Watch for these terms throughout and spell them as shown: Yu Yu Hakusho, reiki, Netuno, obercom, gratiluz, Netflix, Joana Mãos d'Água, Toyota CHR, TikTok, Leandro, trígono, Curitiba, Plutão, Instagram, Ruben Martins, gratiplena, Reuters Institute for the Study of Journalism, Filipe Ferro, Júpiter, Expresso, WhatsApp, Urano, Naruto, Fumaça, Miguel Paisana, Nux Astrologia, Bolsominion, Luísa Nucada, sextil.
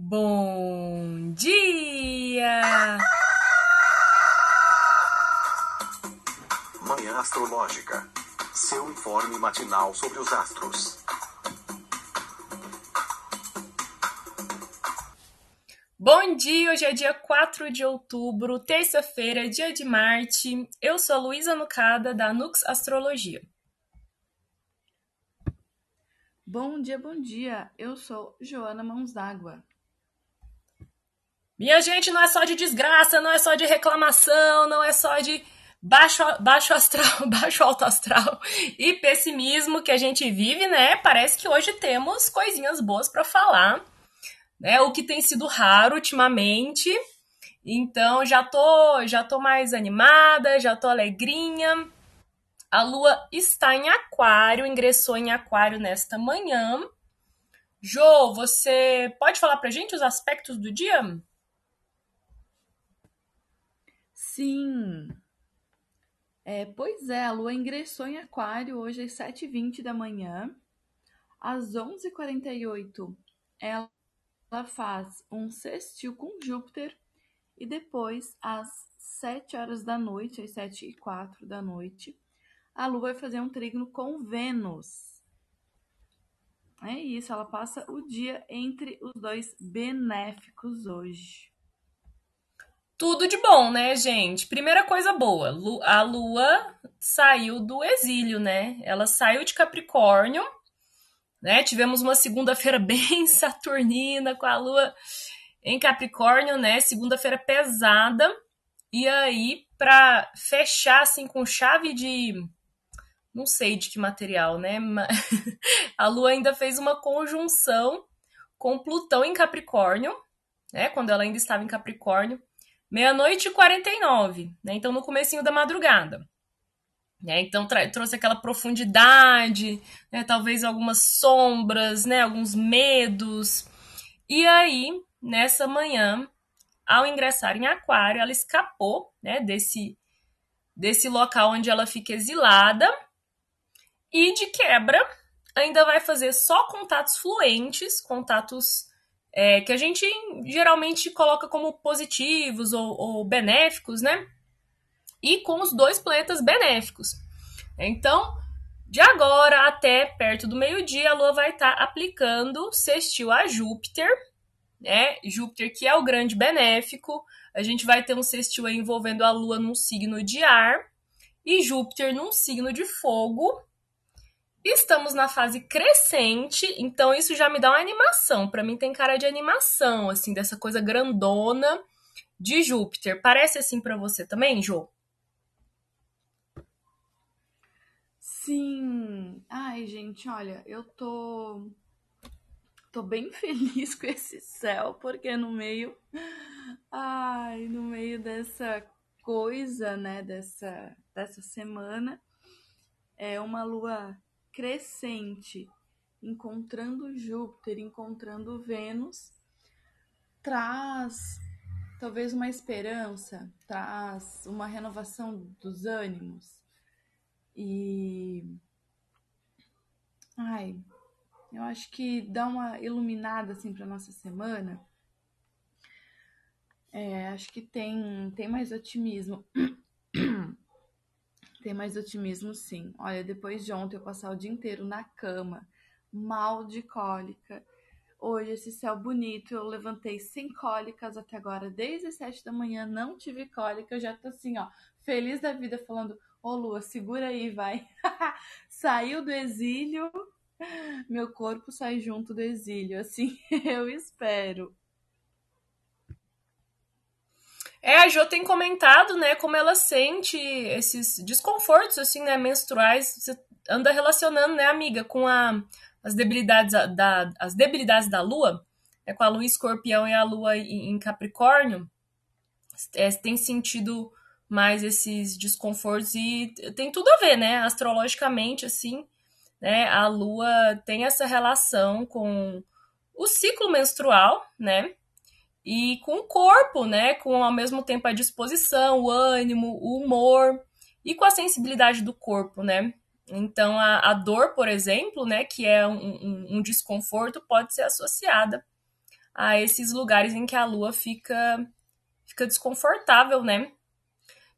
Bom dia! Manhã Astrológica. Seu informe matinal sobre os astros. Bom dia! Hoje é dia 4 de outubro, terça-feira, dia de Marte. Eu sou a Luísa Nucada, da Nux Astrologia. Bom dia, bom dia! Eu sou Joana Mãos d'Água. Minha gente, não é só de desgraça, não é só de reclamação, não é só de baixo alto astral e pessimismo que a gente vive, né? Parece que hoje temos coisinhas boas para falar, né? O que tem sido raro ultimamente. Então, já tô mais animada, já tô alegrinha. A Lua está em Aquário, ingressou em Aquário nesta manhã. Jo, você pode falar pra gente os aspectos do dia? Sim, pois é, a Lua ingressou em Aquário hoje às 7h20 da manhã, às 11h48 ela faz um sextil com Júpiter e depois às 7 horas da noite, às 7h04 da noite, a Lua vai fazer um trígono com Vênus. É isso, ela passa o dia entre os dois benéficos hoje. Tudo de bom, né, gente? Primeira coisa boa, a Lua saiu do exílio, né? Ela saiu de Capricórnio, né? Tivemos uma segunda-feira bem saturnina com a Lua em Capricórnio, né? Segunda-feira pesada. E aí, pra fechar, assim, com chave de... não sei de que material, né? A Lua ainda fez uma conjunção com Plutão em Capricórnio, né? Quando ela ainda estava em Capricórnio. 00:49, né? Então no comecinho da madrugada, né? Então trouxe aquela profundidade, né? Talvez algumas sombras, né? Alguns medos. E aí, nessa manhã, ao ingressar em Aquário, ela escapou, né? desse local onde ela fica exilada e, de quebra, ainda vai fazer só contatos fluentes, contatos que a gente geralmente coloca como positivos ou benéficos, né? E com os dois planetas benéficos. Então, de agora até perto do meio-dia, a Lua vai estar aplicando sextil a Júpiter, né? Júpiter, que é o grande benéfico. A gente vai ter um sextil aí envolvendo a Lua num signo de ar e Júpiter num signo de fogo. Estamos na fase crescente, então isso já me dá uma animação. Para mim tem cara de animação, assim, dessa coisa grandona de Júpiter. Parece assim para você também, Jo? Sim. Ai, gente, olha, eu tô bem feliz com esse céu, porque no meio dessa coisa, né, dessa semana, é uma Lua crescente, encontrando Júpiter, encontrando Vênus, traz talvez uma esperança, traz uma renovação dos ânimos. E eu acho que dá uma iluminada assim para nossa semana. Acho que tem mais otimismo. Tem mais otimismo, sim. Olha, depois de ontem eu passar o dia inteiro na cama, mal de cólica. Hoje, esse céu bonito, eu levantei sem cólicas até agora, desde as 7 da manhã, não tive cólica. Eu já tô assim, ó, feliz da vida, falando, ô Lua, segura aí, vai. Saiu do exílio, meu corpo sai junto do exílio, assim, eu espero. A Jo tem comentado, né, como ela sente esses desconfortos, assim, né, menstruais. Você anda relacionando, né, amiga, com as debilidades da Lua, né, com a Lua em Escorpião e a Lua em Capricórnio. Tem sentido mais esses desconfortos e tem tudo a ver, né, astrologicamente, assim, né, a Lua tem essa relação com o ciclo menstrual, né, e com o corpo, né? Com ao mesmo tempo a disposição, o ânimo, o humor e com a sensibilidade do corpo, né? Então a dor, por exemplo, né? Que é um desconforto, pode ser associada a esses lugares em que a lua fica desconfortável, né?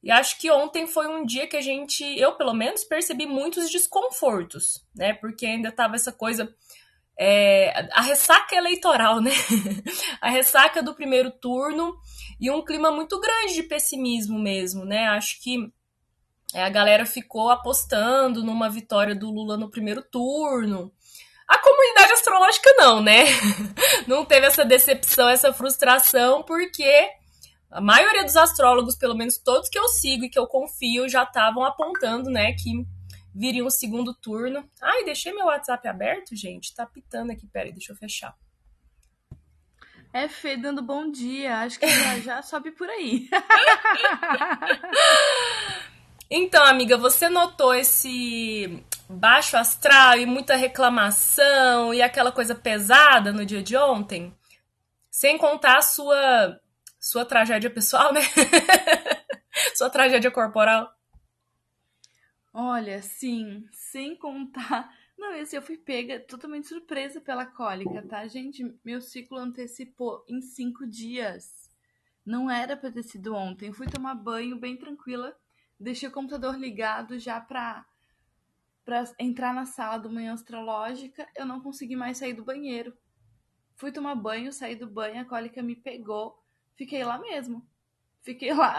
E acho que ontem foi um dia que eu pelo menos percebi muitos desconfortos, né? Porque ainda tava essa coisa, a ressaca eleitoral, né? A ressaca do primeiro turno e um clima muito grande de pessimismo mesmo, né? Acho que a galera ficou apostando numa vitória do Lula no primeiro turno. A comunidade astrológica não, né? Não teve essa decepção, essa frustração, porque a maioria dos astrólogos, pelo menos todos que eu sigo e que eu confio, já estavam apontando, né, que viria um segundo turno. Ai, deixei meu WhatsApp aberto, gente. Tá pitando aqui, peraí, deixa eu fechar. É, Fê, dando bom dia. Acho que já sobe por aí. Então, amiga, você notou esse baixo astral e muita reclamação e aquela coisa pesada no dia de ontem? Sem contar a sua tragédia pessoal, né? Sua tragédia corporal. Olha, sim, sem contar... Não, esse eu fui pega totalmente surpresa pela cólica, tá, gente? Meu ciclo antecipou em 5 dias. Não era pra ter sido ontem. Fui tomar banho bem tranquila. Deixei o computador ligado já pra entrar na sala do Manhã Astrológica. Eu não consegui mais sair do banheiro. Fui tomar banho, saí do banho, a cólica me pegou. Fiquei lá mesmo. Fiquei lá.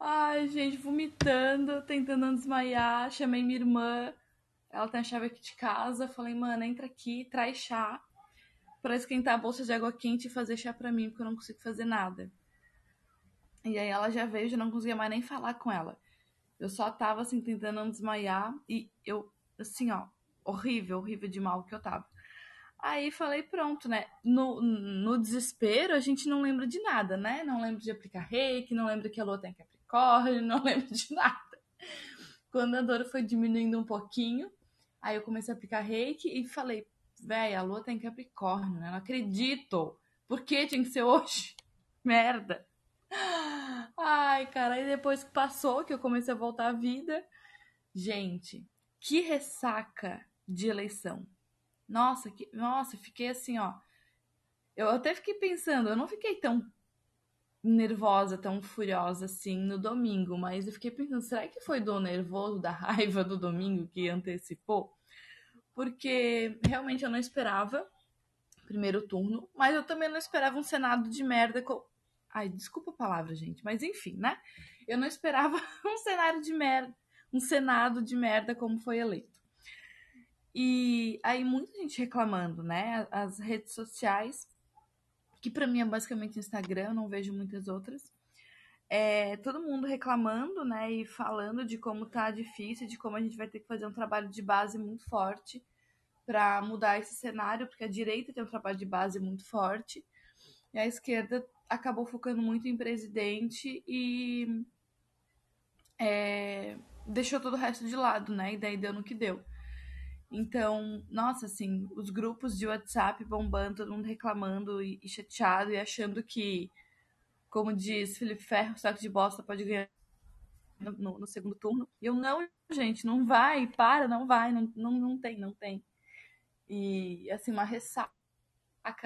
Ai, gente, vomitando, tentando não desmaiar. Chamei minha irmã. Ela tem a chave aqui de casa. Falei, mano, entra aqui, traz chá pra esquentar a bolsa de água quente e fazer chá pra mim, porque eu não consigo fazer nada. E aí ela já veio, já não conseguia mais nem falar com ela. Eu só tava, assim, tentando não desmaiar. E eu, assim, ó, horrível, horrível de mal que eu tava. Aí falei, pronto, né? No desespero, a gente não lembra de nada, né? Não lembro de aplicar reiki, não lembro que a lua tem Capricórnio, não lembro de nada. Quando a dor foi diminuindo um pouquinho, aí eu comecei a aplicar reiki e falei, véi, a lua tem Capricórnio, né? Não acredito. Por que tinha que ser hoje? Merda. Ai, cara, aí depois que passou, que eu comecei a voltar à vida. Gente, que ressaca de eleição. Nossa, eu fiquei assim, ó. Eu até fiquei pensando, eu não fiquei tão nervosa, tão furiosa assim no domingo, mas eu fiquei pensando, será que foi do nervoso, da raiva do domingo que antecipou? Porque realmente eu não esperava primeiro turno, mas eu também não esperava um Senado de merda com... Ai, desculpa a palavra, gente, mas enfim, né? Eu não esperava um Senado de merda como foi eleito. E aí muita gente reclamando, né? As redes sociais, que pra mim é basicamente Instagram, eu não vejo muitas outras. Todo mundo reclamando, né? E falando de como tá difícil, de como a gente vai ter que fazer um trabalho de base muito forte pra mudar esse cenário, porque a direita tem um trabalho de base muito forte e a esquerda acabou focando muito em presidente e deixou todo o resto de lado, né? E daí deu no que deu. Então, nossa, assim, os grupos de WhatsApp bombando, todo mundo reclamando e chateado e achando que, como diz Filipe Ferro, saco de bosta pode ganhar no segundo turno. E eu, não, gente, não vai, para, não vai, não tem. E, assim, uma ressaca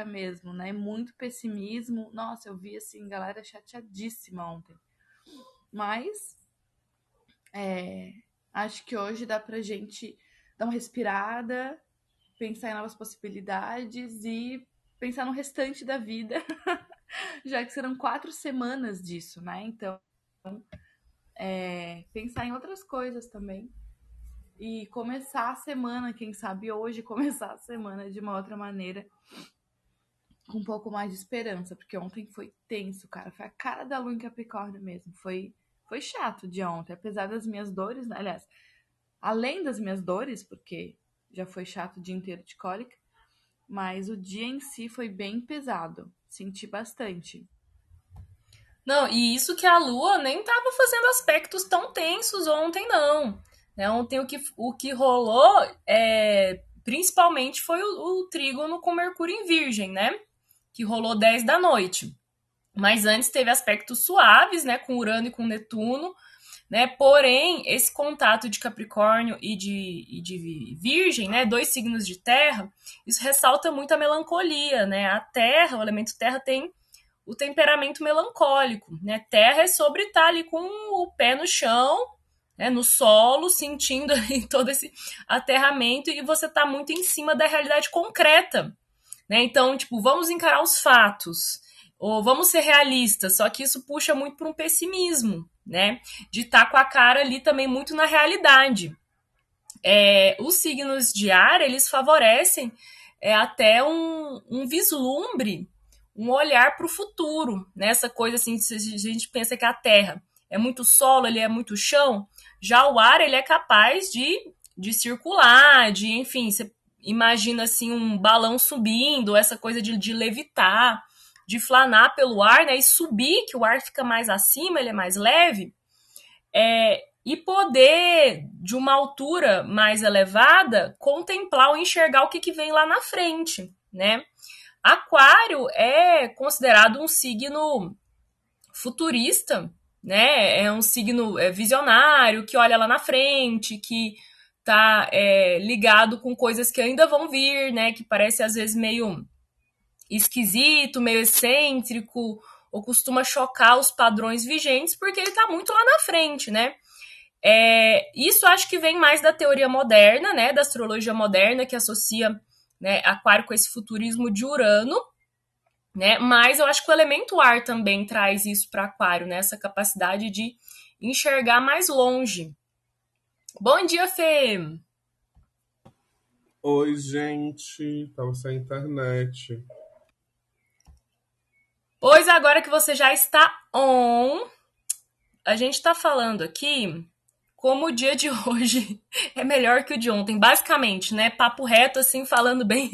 mesmo, né? Muito pessimismo. Nossa, eu vi, assim, galera chateadíssima ontem. Mas, acho que hoje dá pra gente... dar uma respirada, pensar em novas possibilidades e pensar no restante da vida, já que serão 4 semanas disso, né? Então, pensar em outras coisas também e começar a semana, quem sabe hoje, começar a semana de uma outra maneira, com um pouco mais de esperança, porque ontem foi tenso, cara, foi a cara da lua em Capricórnio mesmo, foi chato de ontem, apesar das minhas dores, né? Aliás, além das minhas dores, porque já foi chato o dia inteiro de cólica, mas o dia em si foi bem pesado. Senti bastante. Não, e isso que a Lua nem estava fazendo aspectos tão tensos ontem, não. Né? Ontem o que rolou, principalmente, foi o trígono com Mercúrio em Virgem, né? Que rolou 10 da noite. Mas antes teve aspectos suaves, né? Com Urano e com Netuno. né? Porém, esse contato de Capricórnio e de Virgem, né? Dois signos de terra, isso ressalta muito a melancolia, né? A terra, o elemento terra tem o temperamento melancólico, né? Terra é sobre estar ali com o pé no chão, né? No solo, sentindo ali todo esse aterramento, e você tá muito em cima da realidade concreta, né? Então, tipo, vamos encarar os fatos, ou vamos ser realistas, só que isso puxa muito para um pessimismo, né? De estar com a cara ali também muito na realidade. Os signos de ar, eles favorecem até um vislumbre, um olhar para o futuro, né? Essa coisa assim, se a gente pensa que a terra é muito solo, ele é muito chão, já o ar, ele é capaz de circular, de, enfim, você imagina assim um balão subindo, essa coisa de levitar, de flanar pelo ar, né? E subir, que o ar fica mais acima, ele é mais leve, e poder, de uma altura mais elevada, contemplar ou enxergar o que vem lá na frente, né? Aquário é considerado um signo futurista, né? É um signo visionário, que olha lá na frente, que tá ligado com coisas que ainda vão vir, né? Que parece às vezes meio esquisito, meio excêntrico, ou costuma chocar os padrões vigentes, porque ele tá muito lá na frente, né? Isso acho que vem mais da teoria moderna, né? Da astrologia moderna, que associa, né, Aquário com esse futurismo de Urano, né? Mas eu acho que o elemento ar também traz isso para Aquário, né? Essa capacidade de enxergar mais longe. Bom dia, Fê! Oi, gente! Estava sem internet. Pois agora que você já está on, a gente está falando aqui como o dia de hoje é melhor que o de ontem, basicamente, né? Papo reto, assim, falando bem,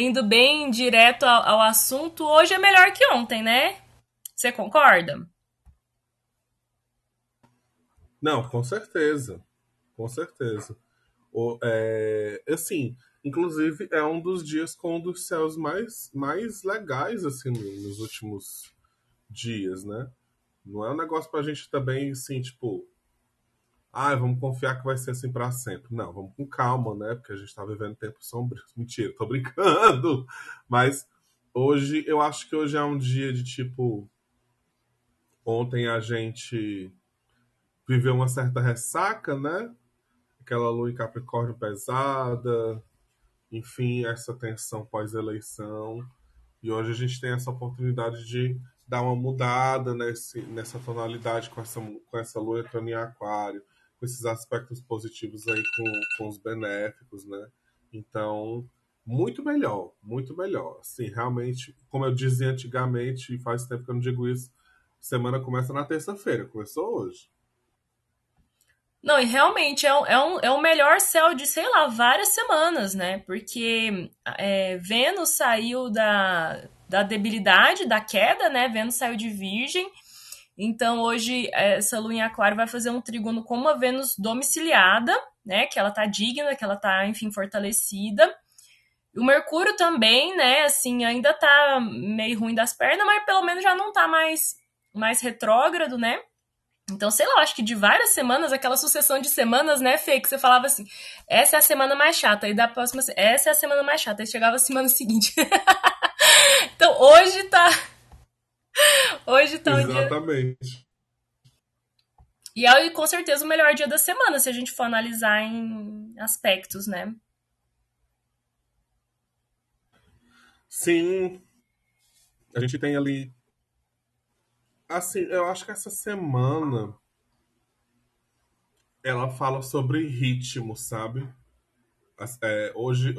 indo bem direto ao assunto, hoje é melhor que ontem, né? Você concorda? Não, com certeza, com certeza. Assim, inclusive, é um dos dias com um dos céus mais legais, assim, nos últimos dias, né? Não é um negócio pra gente também, assim, tipo, vamos confiar que vai ser assim pra sempre. Não, vamos com calma, né? Porque a gente tá vivendo tempos sombrios. Mentira, tô brincando. Mas hoje, eu acho que hoje é um dia de, tipo, ontem a gente viveu uma certa ressaca, né? Aquela lua em Capricórnio pesada, enfim, essa tensão pós-eleição. E hoje a gente tem essa oportunidade de dar uma mudada nessa tonalidade com essa lua entrando em Aquário, com esses aspectos positivos aí com os benéficos, né? Então, muito melhor. Assim, realmente, como eu dizia antigamente, e faz tempo que eu não digo isso, semana começa na terça-feira, começou hoje. Não, e realmente é o melhor céu de, sei lá, várias semanas, né? Porque Vênus saiu da debilidade, da queda, né? Vênus saiu de Virgem. Então, hoje, essa lua em Aquário vai fazer um trígono com uma Vênus domiciliada, né? Que ela tá digna, que ela tá, enfim, fortalecida. O Mercúrio também, né? Assim, ainda tá meio ruim das pernas, mas pelo menos já não tá mais retrógrado, né? Então, sei lá, acho que de várias semanas, aquela sucessão de semanas, né, Fê, que você falava assim, essa é a semana mais chata, aí da próxima, essa é a semana mais chata, aí chegava a semana seguinte. Então, hoje tá o dia. Exatamente. E é, com certeza, o melhor dia da semana, se a gente for analisar em aspectos, né? Sim. A gente tem ali, assim, eu acho que essa semana ela fala sobre ritmo, sabe? Hoje,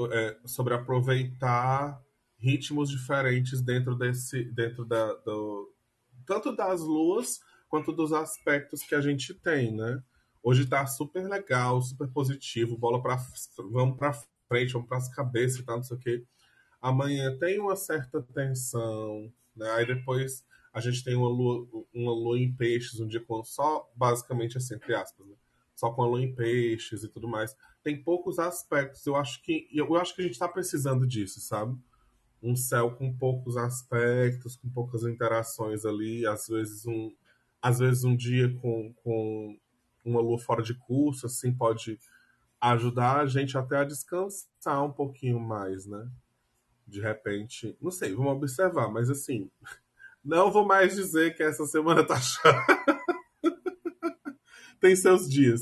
sobre aproveitar ritmos diferentes dentro tanto das luas quanto dos aspectos que a gente tem, né? Hoje tá super legal, super positivo, vamos pra frente, vamos pras cabeças e tal, não sei o quê. Amanhã tem uma certa tensão, né? Aí depois a gente tem uma lua em peixes, um dia com só, basicamente assim, entre aspas, né? Só com a lua em peixes e tudo mais. Tem poucos aspectos, eu acho que a gente tá precisando disso, sabe? Um céu com poucos aspectos, com poucas interações ali, às vezes Às vezes um dia com uma lua fora de curso, assim, pode ajudar a gente até a descansar um pouquinho mais, né? De repente, não sei, vamos observar, mas assim, não vou mais dizer que essa semana tá chata. Tem seus dias.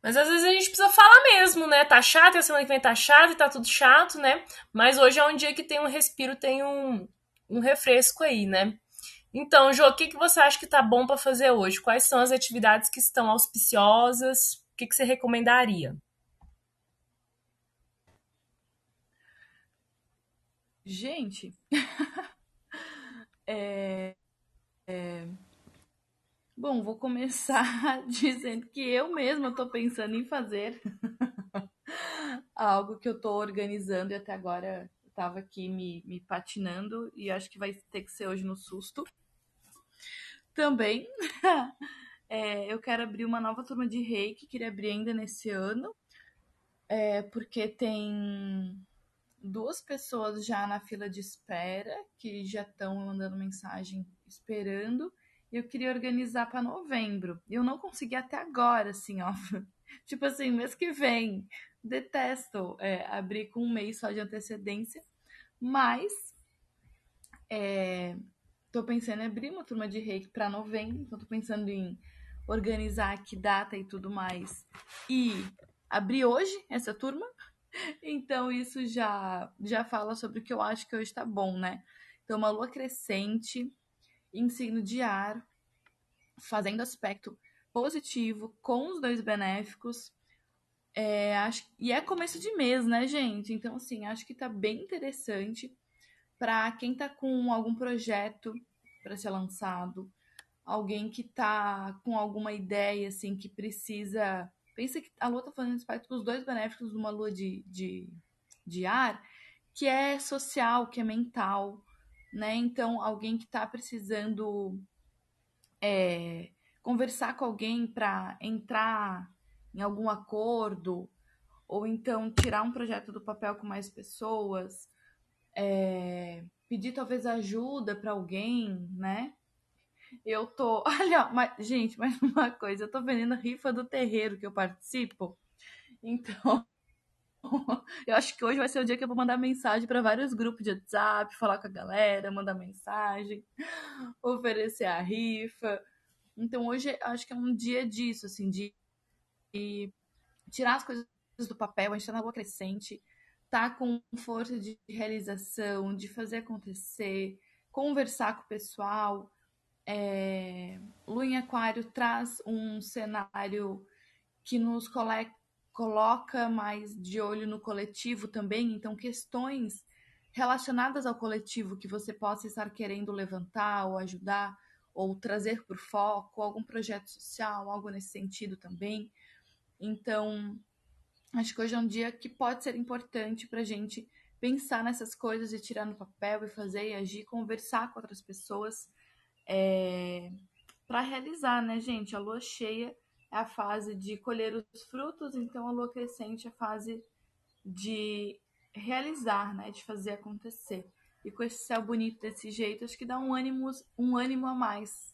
Mas às vezes a gente precisa falar mesmo, né? Tá chato, e a semana que vem tá chato, e tá tudo chato, né? Mas hoje é um dia que tem um respiro, tem um refresco aí, né? Então, Jô, o que você acha que tá bom pra fazer hoje? Quais são as atividades que estão auspiciosas? O que você recomendaria? Gente, bom, vou começar dizendo que eu mesma estou pensando em fazer algo que eu estou organizando e até agora estava aqui me patinando e acho que vai ter que ser hoje no susto. Também eu quero abrir uma nova turma de reiki, queria abrir ainda nesse ano, porque tem 2 pessoas já na fila de espera, que já estão mandando mensagem esperando, e eu queria organizar para novembro. E eu não consegui até agora, assim, ó. Tipo assim, mês que vem. Detesto abrir com um mês só de antecedência, mas tô pensando em abrir uma turma de reiki para novembro, então tô pensando em organizar que data e tudo mais. E abrir hoje essa turma. Então, isso já fala sobre o que eu acho que hoje tá bom, né? Então, uma lua crescente, em signo de ar, fazendo aspecto positivo, com os 2 benéficos. E é começo de mês, né, gente? Então, assim, acho que tá bem interessante para quem tá com algum projeto para ser lançado, alguém que tá com alguma ideia, assim, que precisa... Pensa que a lua tá fazendo aspecto com os 2 benéficos de uma lua de ar, que é social, que é mental, né? Então, alguém que tá precisando conversar com alguém para entrar em algum acordo, ou então tirar um projeto do papel com mais pessoas, pedir talvez ajuda para alguém, né? Eu tô... Olha, mas, gente, mais uma coisa. Eu tô vendendo rifa do terreiro que eu participo. Então, eu acho que hoje vai ser o dia que eu vou mandar mensagem para vários grupos de WhatsApp, falar com a galera, mandar mensagem, oferecer a rifa. Então, hoje acho que é um dia disso, assim, de tirar as coisas do papel. A gente tá na lua crescente, tá com força de realização, de fazer acontecer, conversar com o pessoal... Lua em Aquário traz um cenário que nos coloca mais de olho no coletivo também, então questões relacionadas ao coletivo que você possa estar querendo levantar ou ajudar ou trazer por foco, algum projeto social, algo nesse sentido também. Então, acho que hoje é um dia que pode ser importante para a gente pensar nessas coisas e tirar no papel e fazer e agir, conversar com outras pessoas, para realizar, né, gente? A lua cheia é a fase de colher os frutos, então a lua crescente é a fase de realizar, né, de fazer acontecer. E com esse céu bonito desse jeito, acho que dá um ânimo a mais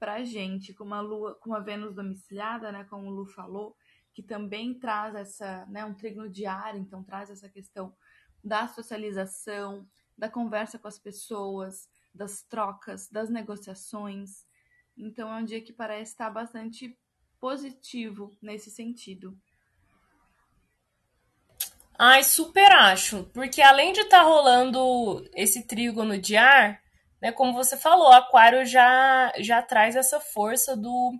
pra gente, com uma lua, com uma Vênus domiciliada, né, como o Lu falou, que também traz essa, né, um trígono de ar, então traz essa questão da socialização, da conversa com as pessoas, das trocas, das negociações. Então é um dia que parece estar bastante positivo nesse sentido. Ai, super acho, porque além de estar rolando esse trígono de ar, né, como você falou, Aquário já traz essa força do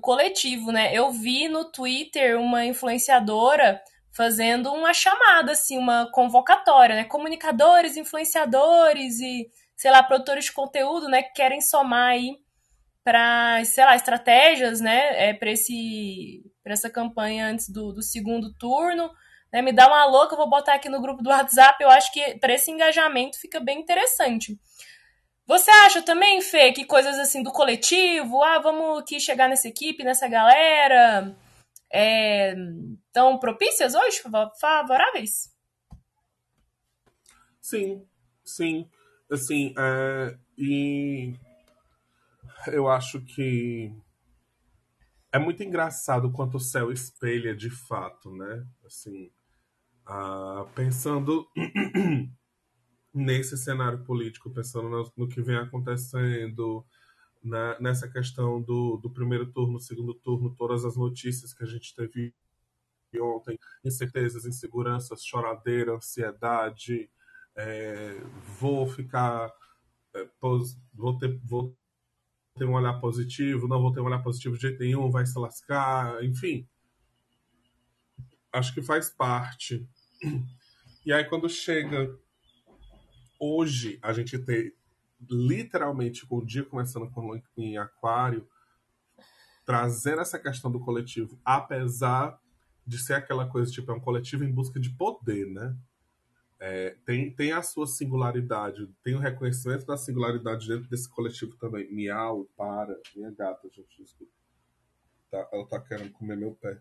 coletivo, né? Eu vi no Twitter uma influenciadora fazendo uma chamada, assim, uma convocatória, né? Comunicadores, influenciadores e sei lá, produtores de conteúdo, né, que querem somar aí para, sei lá, estratégias, né, para essa campanha antes do segundo turno, né, me dá uma louca, eu vou botar aqui no grupo do WhatsApp, eu acho que para esse engajamento fica bem interessante. Você acha também, Fê, que coisas assim do coletivo, vamos aqui chegar nessa equipe, nessa galera, tão propícias hoje, favoráveis? Sim, sim. Assim, e eu acho que é muito engraçado quanto o céu espelha de fato, né? Assim, pensando nesse cenário político, pensando no que vem acontecendo, nessa questão do primeiro turno, segundo turno, todas as notícias que a gente teve ontem, incertezas, inseguranças, choradeira, ansiedade, vou ter um olhar positivo, não vou ter um olhar positivo de jeito nenhum, vai se lascar, enfim. Acho que faz parte. E aí quando chega hoje, a gente tem literalmente com o dia começando em Aquário, trazendo essa questão do coletivo, apesar de ser aquela coisa, tipo, é um coletivo em busca de poder, né? Tem a sua singularidade, tem o reconhecimento da singularidade dentro desse coletivo também. Miau, para, minha gata, gente, desculpa. Ela tá querendo comer meu pé.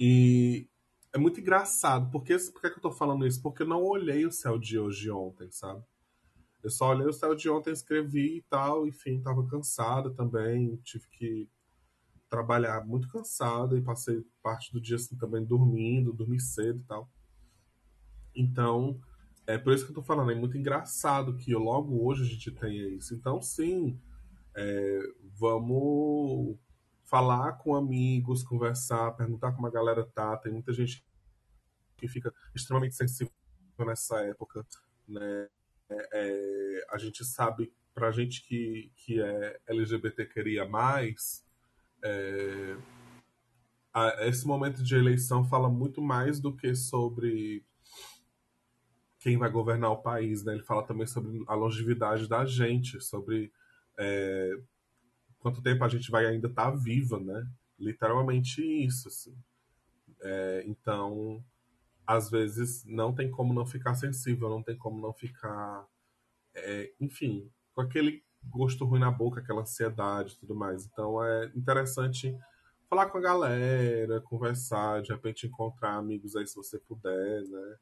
E é muito engraçado. Por que eu tô falando isso? Porque eu não olhei o céu de hoje ontem, sabe? Eu só olhei o céu de ontem, escrevi e tal. Enfim, tava cansada também. Tive que trabalhar muito cansada. E passei parte do dia assim também dormindo. Dormi cedo e tal. Então, é por isso que eu tô falando. É muito engraçado que logo hoje a gente tenha isso. Então, sim, vamos falar com amigos, conversar, perguntar como a galera tá. Tem muita gente que fica extremamente sensível nessa época, né? A gente sabe, pra gente que é LGBTQIA+, esse momento de eleição fala muito mais do que sobre quem vai governar o país, né? Ele fala também sobre a longevidade da gente, sobre quanto tempo a gente vai ainda estar viva, né? Literalmente isso, assim. Então, às vezes, não tem como não ficar sensível, não tem como não ficar, enfim, com aquele gosto ruim na boca, aquela ansiedade e tudo mais. Então, é interessante falar com a galera, conversar, de repente encontrar amigos aí, se você puder, né?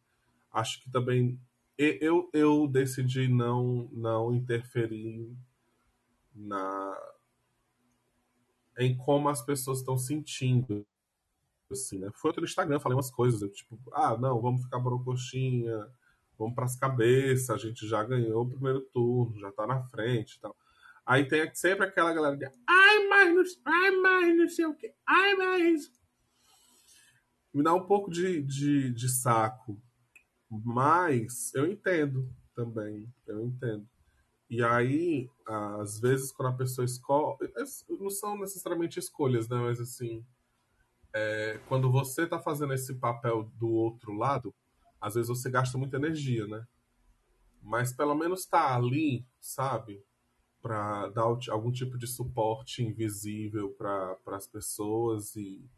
Acho que também... Eu decidi não interferir em como as pessoas estão sentindo, assim, né? Foi pelo Instagram, falei umas coisas, tipo, não, vamos ficar borocoxinha, vamos pras cabeças, a gente já ganhou o primeiro turno, já tá na frente e tal. Aí tem sempre aquela galera que, ai, mas não sei o que, ai, mas... Me dá um pouco de saco, mas eu entendo também, eu entendo. E aí, às vezes, quando a pessoa escolhe... Não são necessariamente escolhas, né? Mas, assim, quando você tá fazendo esse papel do outro lado, às vezes você gasta muita energia, né? Mas pelo menos tá ali, sabe? Pra dar algum tipo de suporte invisível para as pessoas e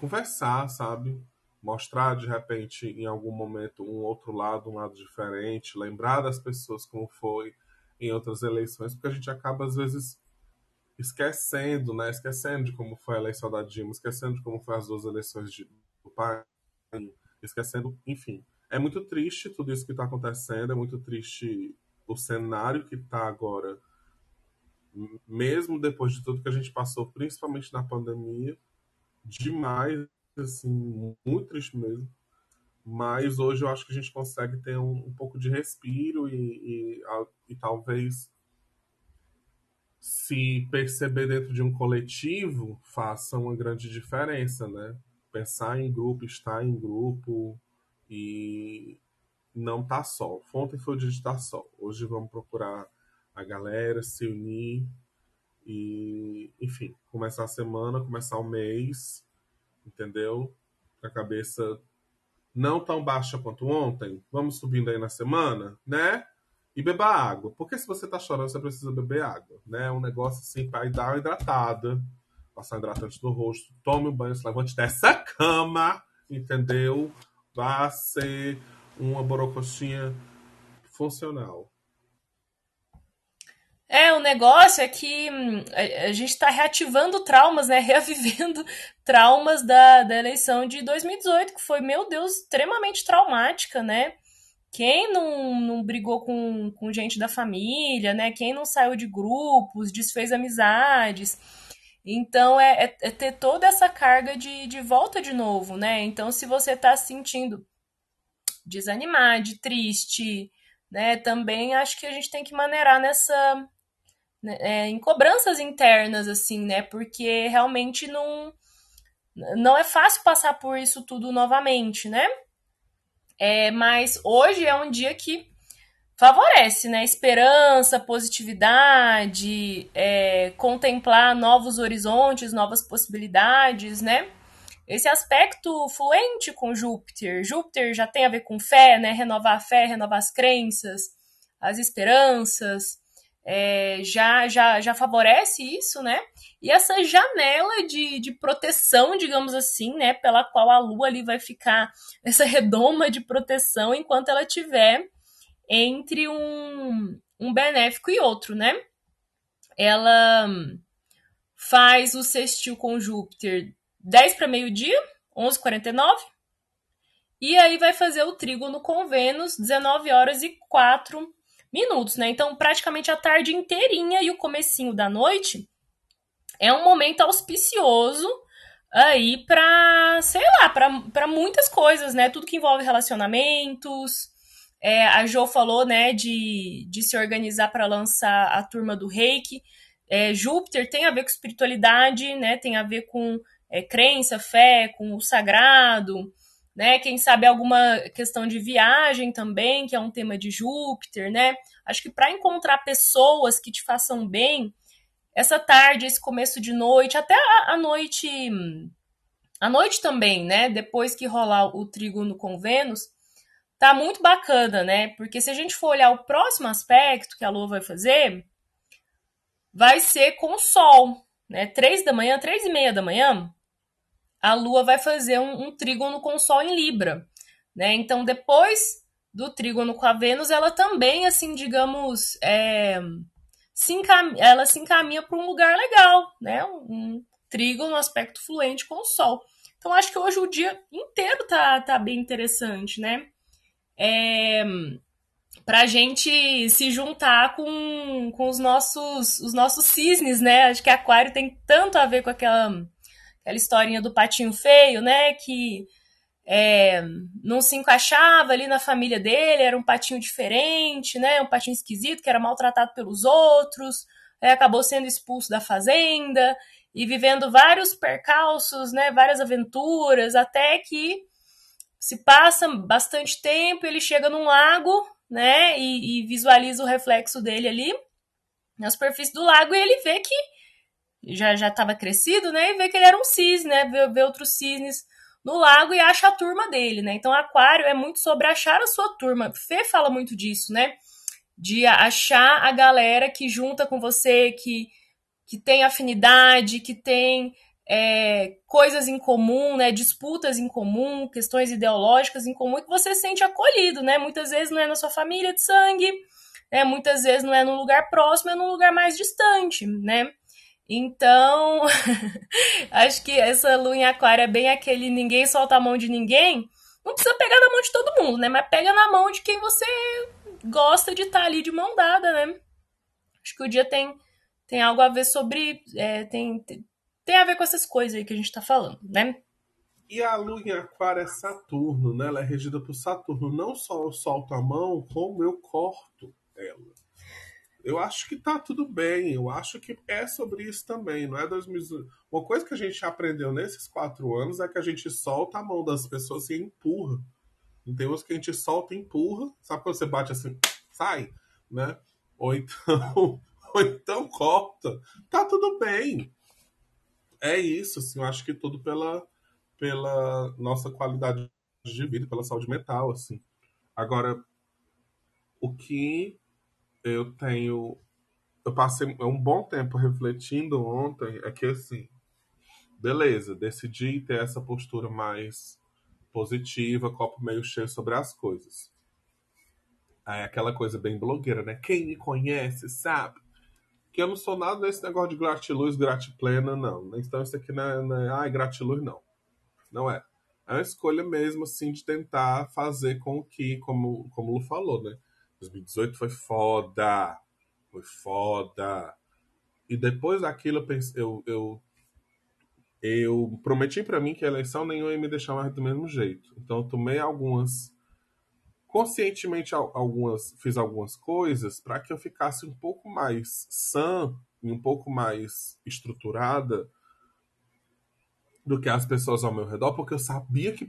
conversar, sabe? Mostrar, de repente, em algum momento, um outro lado, um lado diferente, lembrar das pessoas como foi em outras eleições, porque a gente acaba, às vezes, esquecendo, né? Esquecendo de como foi a eleição da Dilma, esquecendo de como foi as duas eleições do pai, esquecendo, enfim. É muito triste tudo isso que está acontecendo, é muito triste o cenário que está agora, mesmo depois de tudo que a gente passou, principalmente na pandemia, demais, assim, muito triste mesmo, mas hoje eu acho que a gente consegue ter um pouco de respiro e talvez se perceber dentro de um coletivo faça uma grande diferença, né? Pensar em grupo, estar em grupo e não estar só. Ontem foi o dia de estar só, hoje vamos procurar a galera, se unir e, enfim, começar a semana, começar o mês, entendeu? Com a cabeça não tão baixa quanto ontem. Vamos subindo aí na semana, né? E beba água. Porque se você tá chorando, você precisa beber água, né? Um negócio assim pra dar uma hidratada. Passar um hidratante no rosto. Tome um banho, se levante dessa cama, entendeu? Vai ser uma borocoxinha funcional. O negócio é que a gente está reativando traumas, né? Reavivendo traumas da eleição de 2018, que foi, meu Deus, extremamente traumática, né? Quem não brigou com gente da família, né? Quem não saiu de grupos, desfez amizades. Então, é ter toda essa carga de volta de novo, né? Então, se você está se sentindo desanimado, triste, né? Também acho que a gente tem que maneirar nessa... em cobranças internas, assim, né? Porque realmente não é fácil passar por isso tudo novamente, né? Mas hoje é um dia que favorece, né? Esperança, positividade, contemplar novos horizontes, novas possibilidades, né? Esse aspecto fluente com Júpiter. Júpiter já tem a ver com fé, né? Renovar a fé, renovar as crenças, as esperanças. Já favorece isso, né? E essa janela de proteção, digamos assim, né? Pela qual a Lua ali vai ficar, essa redoma de proteção, enquanto ela tiver entre um benéfico e outro, né? Ela faz o sextil com Júpiter 10 para meio-dia, 11h49, e aí vai fazer o trígono com Vênus, 19h04, né? Então, praticamente a tarde inteirinha e o comecinho da noite é um momento auspicioso aí para, sei lá, para muitas coisas, né? Tudo que envolve relacionamentos. A Jo falou, né, de se organizar para lançar a turma do Reiki. Júpiter tem a ver com espiritualidade, né? Tem a ver com crença, fé, com o sagrado. Né, quem sabe alguma questão de viagem também, que é um tema de Júpiter, né? Acho que para encontrar pessoas que te façam bem, essa tarde, esse começo de noite, até a noite também, né? Depois que rolar o trígono com Vênus, tá muito bacana, né? Porque se a gente for olhar o próximo aspecto que a Lua vai fazer, vai ser com o Sol, né? 3h, 3h30. A Lua vai fazer um trígono com o Sol em Libra, né? Então, depois do trígono com a Vênus, ela também, assim, digamos, ela se encaminha para um lugar legal, né? Um trígono, aspecto fluente com o Sol. Então, acho que hoje o dia inteiro tá bem interessante, né? Pra gente se juntar com os nossos cisnes, né? Acho que Aquário tem tanto a ver com aquela historinha do patinho feio, né, que não se encaixava ali na família dele, era um patinho diferente, né, um patinho esquisito, que era maltratado pelos outros, acabou sendo expulso da fazenda e vivendo vários percalços, né, várias aventuras, até que se passa bastante tempo, ele chega num lago, né, e visualiza o reflexo dele ali na superfície do lago e ele vê que já estava crescido, né, e vê que ele era um cisne, né, vê outros cisnes no lago e acha a turma dele, né, então Aquário é muito sobre achar a sua turma, Fê fala muito disso, né, de achar a galera que junta com você, que tem afinidade, que tem coisas em comum, né, disputas em comum, questões ideológicas em comum, e que você sente acolhido, né, muitas vezes não é na sua família de sangue, né, muitas vezes não é num lugar próximo, é num lugar mais distante, né. Então, acho que essa lua em Aquário é bem aquele ninguém solta a mão de ninguém. Não precisa pegar na mão de todo mundo, né? Mas pega na mão de quem você gosta de estar ali de mão dada, né? Acho que o dia tem algo a ver sobre... Tem a ver com essas coisas aí que a gente tá falando, né? E a lua em Aquário é Saturno, né? Ela é regida por Saturno. Não só eu solto a mão, como eu corto ela. Eu acho que tá tudo bem, eu acho que é sobre isso também, não é 2018. Uma coisa que a gente aprendeu nesses 4 anos é que a gente solta a mão das pessoas e empurra. Tem uns que a gente solta e empurra, sabe quando você bate assim, sai, né? Ou então corta. Tá tudo bem. É isso, assim, eu acho que tudo pela nossa qualidade de vida, pela saúde mental, assim. Agora, o que... Eu passei um bom tempo refletindo ontem, é que assim, beleza, decidi ter essa postura mais positiva, copo meio cheio sobre as coisas. Aí aquela coisa bem blogueira, né? Quem me conhece sabe que eu não sou nada desse negócio de gratiluz, gratiplena, não. Então isso aqui não é gratiluz, não. Não é. a escolha mesmo, assim, de tentar fazer com que, como o Lu falou, né? 2018 foi foda. Foi foda. E depois daquilo eu prometi pra mim que a eleição nenhuma ia me deixar mais do mesmo jeito. Então eu tomei algumas... conscientemente fiz algumas coisas para que eu ficasse um pouco mais sã e um pouco mais estruturada do que as pessoas ao meu redor, porque eu sabia que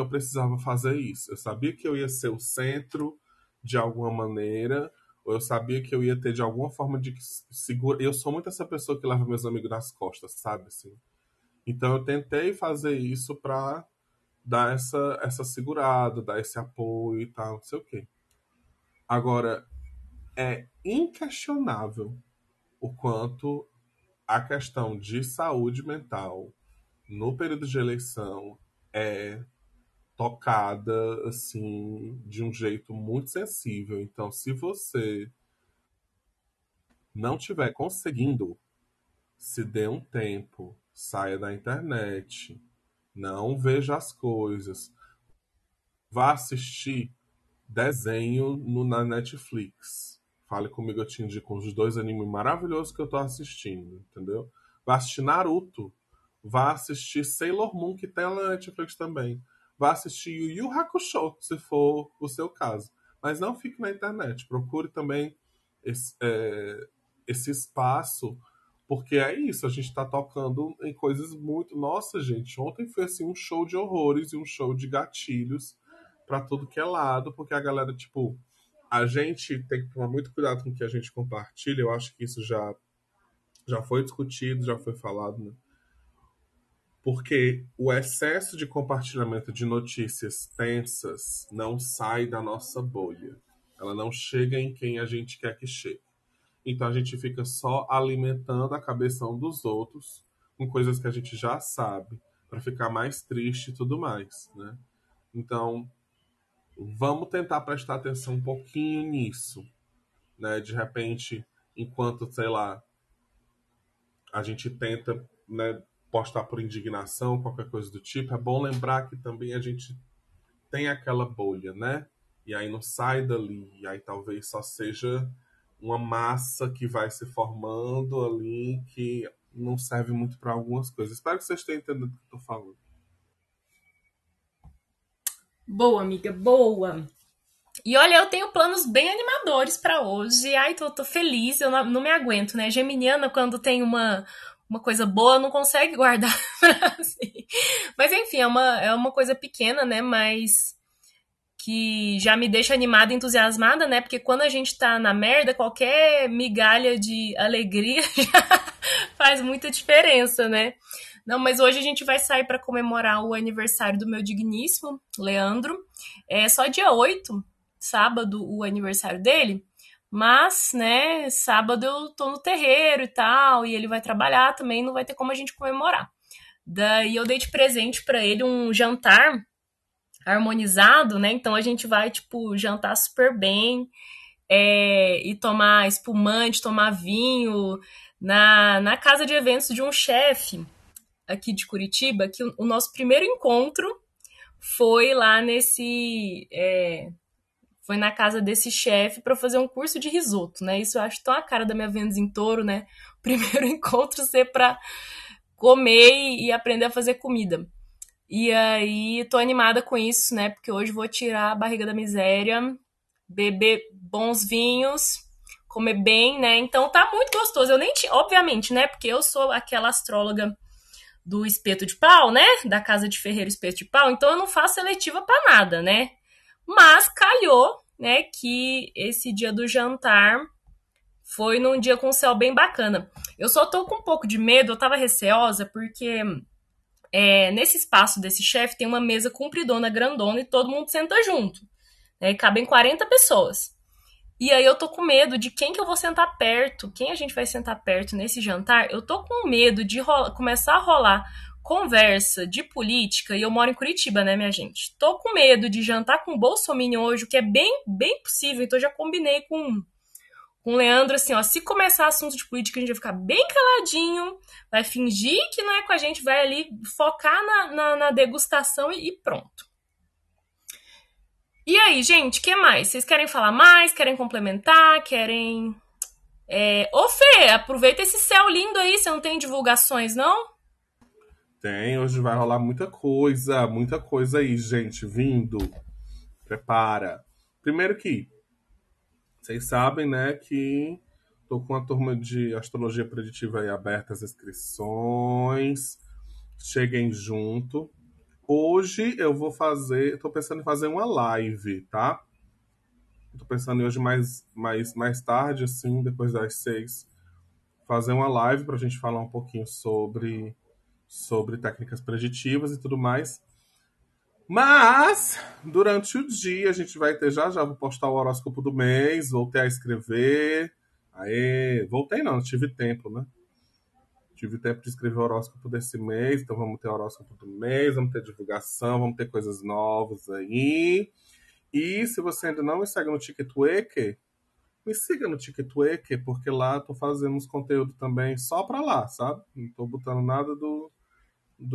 eu precisava fazer isso. Eu sabia que eu ia ser o centro de alguma maneira, ou eu sabia que eu ia ter de alguma forma de segura. Eu sou muito essa pessoa que leva meus amigos nas costas, sabe? Assim? Então eu tentei fazer isso para dar essa segurada, dar esse apoio e tal, não sei o quê. Agora, é inquestionável o quanto a questão de saúde mental no período de eleição é tocada, assim, de um jeito muito sensível. Então, se você não estiver conseguindo, se dê um tempo, saia da internet... Não veja as coisas. Vá assistir desenho na Netflix. Fale comigo, eu te indico os dois animes maravilhosos que eu tô assistindo, entendeu? Vá assistir Naruto. Vá assistir Sailor Moon, que tem na Netflix também. Vá assistir Yu Yu Hakusho, se for o seu caso. Mas não fique na internet. Procure também esse espaço... Porque é isso, a gente tá tocando em coisas muito... Nossa, gente, ontem foi assim um show de horrores e um show de gatilhos pra tudo que é lado, porque a galera, tipo... A gente tem que tomar muito cuidado com o que a gente compartilha, eu acho que isso já foi discutido, já foi falado, né? Porque o excesso de compartilhamento de notícias tensas não sai da nossa bolha. Ela não chega em quem a gente quer que chegue. Então a gente fica só alimentando a cabeça dos outros com coisas que a gente já sabe, para ficar mais triste e tudo mais, né? Então, vamos tentar prestar atenção um pouquinho nisso, né? De repente, enquanto, sei lá, a gente tenta, né, postar por indignação, qualquer coisa do tipo, é bom lembrar que também a gente tem aquela bolha, né? E aí não sai dali, e aí talvez só seja... uma massa que vai se formando ali, que não serve muito para algumas coisas. Espero que vocês tenham entendido o que eu tô falando. Boa, amiga, boa. E olha, eu tenho planos bem animadores para hoje. Ai, tô feliz, eu não me aguento, né? Geminiana, quando tem uma coisa boa, não consegue guardar pra si. Mas enfim, é uma coisa pequena, né? Mas... que já me deixa animada e entusiasmada, né? Porque quando a gente tá na merda, qualquer migalha de alegria já faz muita diferença, né? Não, mas hoje a gente vai sair para comemorar o aniversário do meu digníssimo, Leandro. É só dia 8, sábado, o aniversário dele. Mas, né, sábado eu tô no terreiro e tal, e ele vai trabalhar também, não vai ter como a gente comemorar. Daí eu dei de presente para ele um jantar harmonizado, né? Então a gente vai, tipo, jantar super bem e tomar espumante, tomar vinho na casa de eventos de um chefe aqui de Curitiba, que o nosso primeiro encontro foi lá foi na casa desse chefe para fazer um curso de risoto, né? Isso eu acho tão a cara da minha Vênus em Touro, né? O primeiro encontro ser para comer e aprender a fazer comida. E aí, tô animada com isso, né? Porque hoje vou tirar a barriga da miséria, beber bons vinhos, comer bem, né? Então tá muito gostoso. Eu nem tinha, obviamente, né? Porque eu sou aquela astróloga do espeto de pau, né? Da Casa de Ferreiro Espeto de Pau. Então eu não faço seletiva pra nada, né? Mas calhou, né? Que esse dia do jantar foi num dia com um céu bem bacana. Eu só tô com um pouco de medo, eu tava receosa, porque... nesse espaço desse chefe tem uma mesa compridona, grandona, e todo mundo senta junto, né? E cabem 40 pessoas. E aí eu tô com medo de quem que eu vou sentar perto, quem a gente vai sentar perto nesse jantar. Eu tô com medo de começar a rolar conversa de política, e eu moro em Curitiba, né, minha gente? Tô com medo de jantar com o Bolsominion hoje, o que é bem, bem possível, então eu já combinei com com o Leandro, assim, ó, se começar assunto de política, a gente vai ficar bem caladinho, vai fingir que não é com a gente, vai ali focar na degustação e pronto. E aí, gente, o que mais? Vocês querem falar mais? Querem complementar? Querem... Ô, Fê, aproveita esse céu lindo aí, você não tem divulgações, não? Tem, hoje vai rolar muita coisa aí, gente, vindo. Prepara. Primeiro que, vocês sabem, né, que tô com a turma de astrologia preditiva aí aberta as inscrições. Cheguem junto. Hoje eu vou fazer, tô pensando em fazer uma live, tá? Tô pensando em hoje mais tarde, assim, depois das 6, fazer uma live pra gente falar um pouquinho sobre técnicas preditivas e tudo mais. Mas, durante o dia, a gente vai ter já, vou postar o horóscopo do mês, voltei a escrever. Aê, voltei não, tive tempo, né? Tive tempo de escrever o horóscopo desse mês, então vamos ter horóscopo do mês, vamos ter divulgação, vamos ter coisas novas aí. E se você ainda não me segue no TikTok, me siga no TikTok, porque lá eu tô fazendo uns conteúdos também só pra lá, sabe? Não tô botando nada do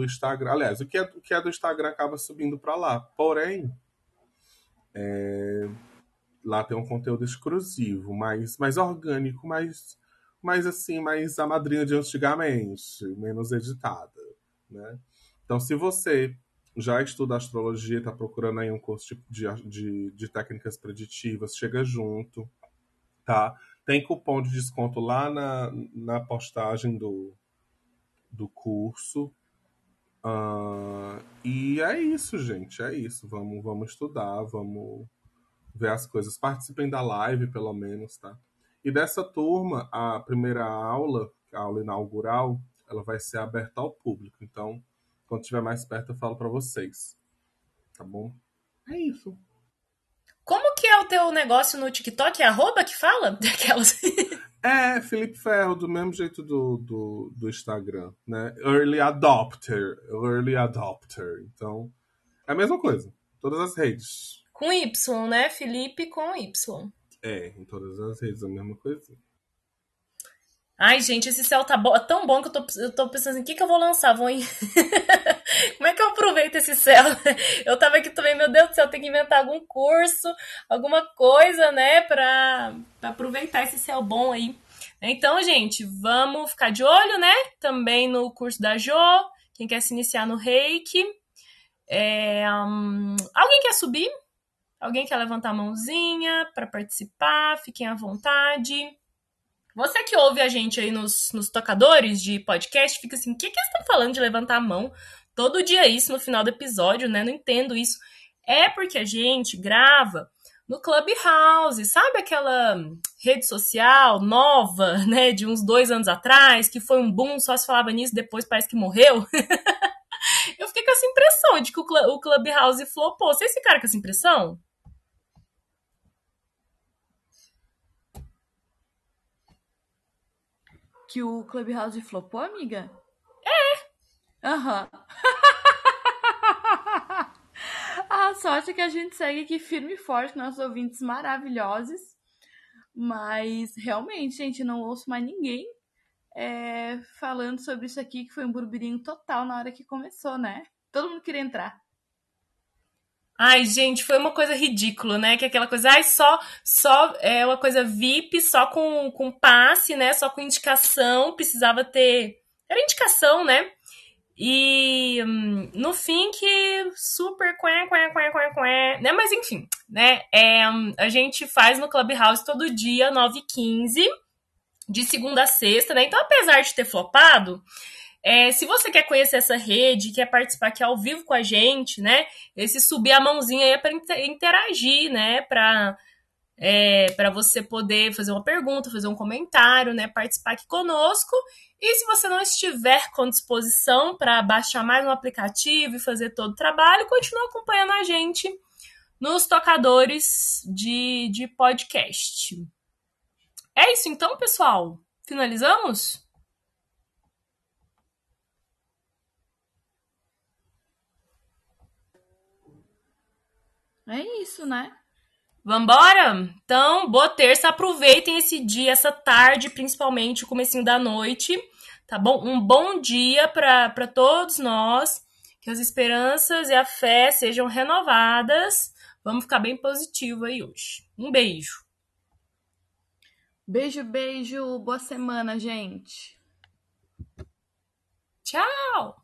Instagram. Aliás, o que é do Instagram acaba subindo para lá. Porém, lá tem um conteúdo exclusivo, mais orgânico, mais assim, mais a madrinha de antigamente, menos editada, né? Então, se você já estuda astrologia, está procurando aí um curso de técnicas preditivas, chega junto, tá? Tem cupom de desconto lá na postagem do curso. E é isso, gente, é isso. Vamos estudar, vamos ver as coisas. Participem da live, pelo menos, tá? E dessa turma, a primeira aula, a aula inaugural, ela vai ser aberta ao público. Então, quando estiver mais perto, eu falo pra vocês. Tá bom? É isso. Como que é o teu negócio no TikTok? É arroba que fala? Daquelas... Filipe Ferro, do mesmo jeito do Instagram, né? Early Adopter. Então, é a mesma coisa. Todas as redes. Com Y, né? Filipe com Y. Em todas as redes a mesma coisa. Ai, gente, esse céu tá tão bom que eu tô pensando assim, o que eu vou lançar? Como é que eu aproveito esse céu? Eu tava aqui também, meu Deus do céu, tem que inventar algum curso, alguma coisa, né, pra aproveitar esse céu bom aí. Então, gente, vamos ficar de olho, né, também no curso da Jo, quem quer se iniciar no reiki. Alguém quer subir? Alguém quer levantar a mãozinha pra participar? Fiquem à vontade. Você que ouve a gente aí nos tocadores de podcast, fica assim, o que eles estão falando de levantar a mão? Todo dia isso, no final do episódio, né? Não entendo isso. É porque a gente grava no Clubhouse, sabe aquela rede social nova, né? De uns 2 anos atrás, que foi um boom, só se falava nisso, depois parece que morreu. Eu fiquei com essa impressão de que o Clubhouse flopou. Vocês ficaram com essa impressão? Que o Clubhouse flopou, amiga? Aham. A sorte é que a gente segue aqui firme e forte, nossos ouvintes maravilhosos. Mas, realmente, gente, não ouço mais ninguém falando sobre isso aqui, que foi um burburinho total na hora que começou, né? Todo mundo queria entrar. Ai, gente, foi uma coisa ridícula, né? Que aquela coisa, só é uma coisa VIP, só com passe, né? Só com indicação, precisava ter... Era indicação, né? E no fim que super né? Mas enfim, né? A gente faz no Clubhouse todo dia, 9h15, de segunda a sexta, né? Então, apesar de ter flopado... se você quer conhecer essa rede, quer participar aqui ao vivo com a gente, né? Esse subir a mãozinha aí é para interagir, né? Para você poder fazer uma pergunta, fazer um comentário, né? Participar aqui conosco. E se você não estiver com disposição para baixar mais um aplicativo e fazer todo o trabalho, continua acompanhando a gente nos tocadores de podcast. É isso então, pessoal. Finalizamos? É isso, né? Vambora? Então, boa terça, aproveitem esse dia, essa tarde, principalmente o comecinho da noite, tá bom? Um bom dia para todos nós, que as esperanças e a fé sejam renovadas. Vamos ficar bem positivo aí hoje. Um beijo. Beijo, beijo. Boa semana, gente. Tchau!